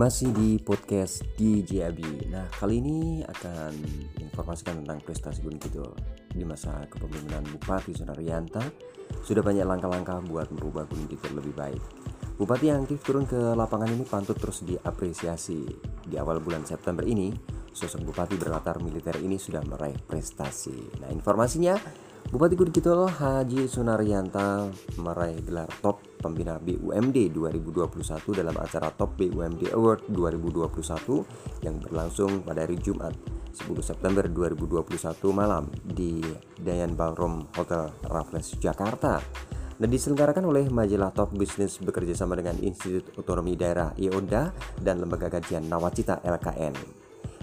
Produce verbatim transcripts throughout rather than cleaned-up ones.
Masih di podcast D J A B. Nah, kali ini akan informasikan tentang prestasi Gunung Kidul di masa kepemimpinan Bupati Sunaryanta. Sudah banyak langkah-langkah buat merubah Gunung Kidul lebih baik. Bupati yang aktif turun ke lapangan ini pantut terus diapresiasi. Di awal bulan September ini, sosok bupati berlatar militer ini sudah meraih prestasi. Nah, informasinya Bupati Gunung Kidul Haji Sunaryanta meraih gelar top pembina B U M D dua ribu dua puluh satu dalam acara top B U M D Award dua ribu dua puluh satu yang berlangsung pada hari Jumat sepuluh September dua ribu dua puluh satu malam di Dayan Ballroom Hotel Raffles Jakarta, dan diselenggarakan oleh majalah Top Business bekerjasama dengan Institut Otonomi Daerah (I O D A) dan Lembaga Kajian Nawacita L K N.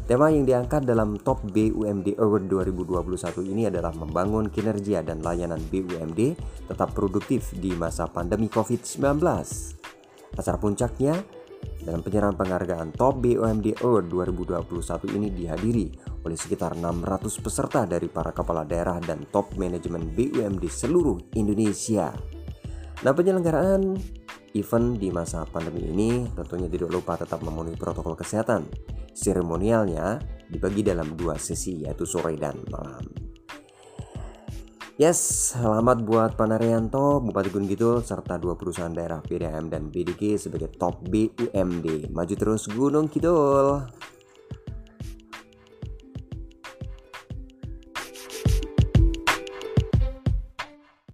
Tema yang diangkat dalam Top B U M D Award dua ribu dua puluh satu ini adalah membangun kinerja dan layanan B U M D tetap produktif di masa pandemi covid sembilan belas. Acara puncaknya dalam penyerahan penghargaan Top B U M D Award dua ribu dua puluh satu ini dihadiri oleh sekitar enam ratus peserta dari para kepala daerah dan top manajemen B U M D seluruh Indonesia. Nah, penyelenggaraan event di masa pandemi ini tentunya tidak lupa tetap memenuhi protokol kesehatan. Seremonialnya dibagi dalam dua sesi, yaitu sore dan malam. Yes, selamat buat Panarianto, Bupati Gunung Kidul, serta dua perusahaan daerah B D M dan B D K sebagai top B U M D. Maju terus Gunung Kidul!